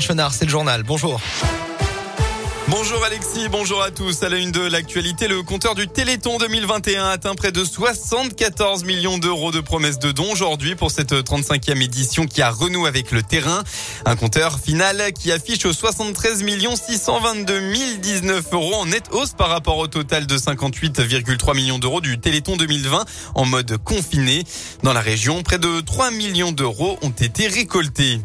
Chenard, c'est le journal. Bonjour. Bonjour Alexis, bonjour à tous. À la une de l'actualité, le compteur du Téléthon 2021 atteint près de 74 millions d'euros de promesses de dons aujourd'hui pour cette 35e édition qui a renoué avec le terrain. Un compteur final qui affiche 73 622 019 euros en nette hausse par rapport au total de 58,3 millions d'euros du Téléthon 2020 en mode confiné. Dans la région, près de 3 millions d'euros ont été récoltés.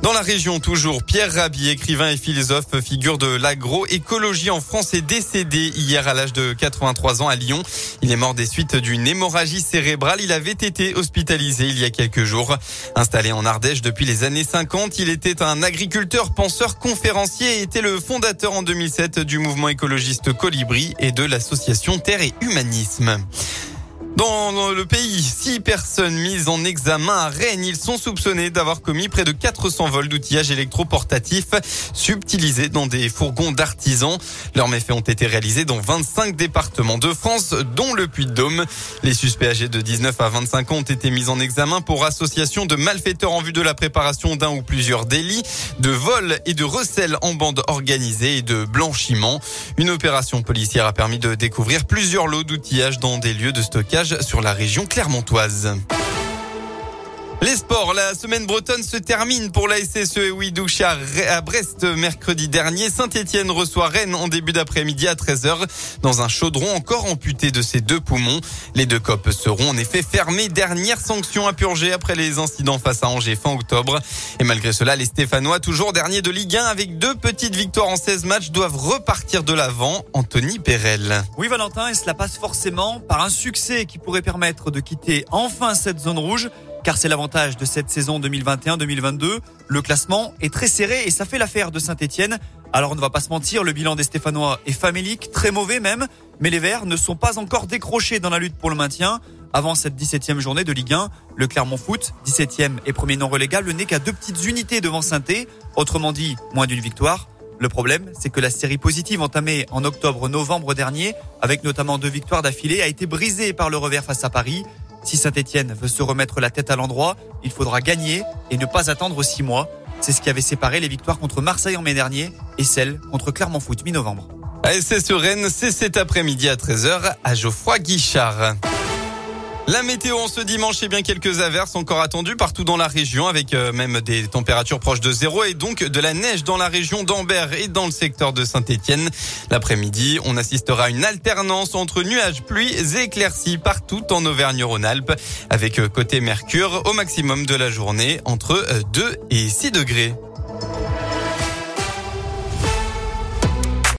Dans la région toujours, Pierre Rabhi, écrivain et philosophe, figure de l'agroécologie en France, est décédé hier à l'âge de 83 ans à Lyon. Il est mort des suites d'une hémorragie cérébrale. Il avait été hospitalisé il y a quelques jours. Installé en Ardèche depuis les années 50, il était un agriculteur, penseur, conférencier et était le fondateur en 2007 du mouvement écologiste Colibri et de l'association Terre et Humanisme. Dans le pays, 6 personnes mises en examen à Rennes. Ils sont soupçonnés d'avoir commis près de 400 vols d'outillage électroportatif subtilisés dans des fourgons d'artisans. Leurs méfaits ont été réalisés dans 25 départements de France, dont le Puy-de-Dôme. Les suspects âgés de 19 à 25 ans ont été mis en examen pour association de malfaiteurs en vue de la préparation d'un ou plusieurs délits, de vol et de recel en bande organisée et de blanchiment. Une opération policière a permis de découvrir plusieurs lots d'outillage dans des lieux de stockage sur la région clermontoise. Les sports, la semaine bretonne se termine pour la SSE et Ouidouche à Brest mercredi dernier. Saint-Étienne reçoit Rennes en début d'après-midi à 13h dans un chaudron encore amputé de ses 2 poumons. Les 2 COP seront en effet fermés. Dernière sanction à purger après les incidents face à Angers fin octobre. Et malgré cela, les Stéphanois, toujours derniers de Ligue 1 avec 2 petites victoires en 16 matchs, doivent repartir de l'avant. Anthony Perel. Oui Valentin, et cela passe forcément par un succès qui pourrait permettre de quitter enfin cette zone rouge. Car c'est l'avantage de cette saison 2021-2022. Le classement est très serré et ça fait l'affaire de Saint-Étienne. Alors on ne va pas se mentir, le bilan des Stéphanois est famélique, très mauvais même. Mais les Verts ne sont pas encore décrochés dans la lutte pour le maintien. Avant cette 17e journée de Ligue 1, le Clermont Foot, 17e et premier non relégable, n'est qu'à 2 petites unités devant Saint-Étienne. Autrement dit, moins d'une victoire. Le problème, c'est que la série positive entamée en octobre-novembre dernier, avec notamment 2 victoires d'affilée, a été brisée par le revers face à Paris. Si Saint-Étienne veut se remettre la tête à l'endroit, il faudra gagner et ne pas attendre 6 mois. C'est ce qui avait séparé les victoires contre Marseille en mai dernier et celles contre Clermont Foot mi-novembre. ASS Rennes, c'est cet après-midi à 13h à Geoffroy Guichard. La météo en ce dimanche et bien quelques averses encore attendues partout dans la région avec même des températures proches de zéro et donc de la neige dans la région d'Ambert et dans le secteur de Saint-Étienne. L'après-midi, on assistera à une alternance entre nuages, pluies et éclaircies partout en Auvergne-Rhône-Alpes avec côté mercure au maximum de la journée entre 2 et 6 degrés.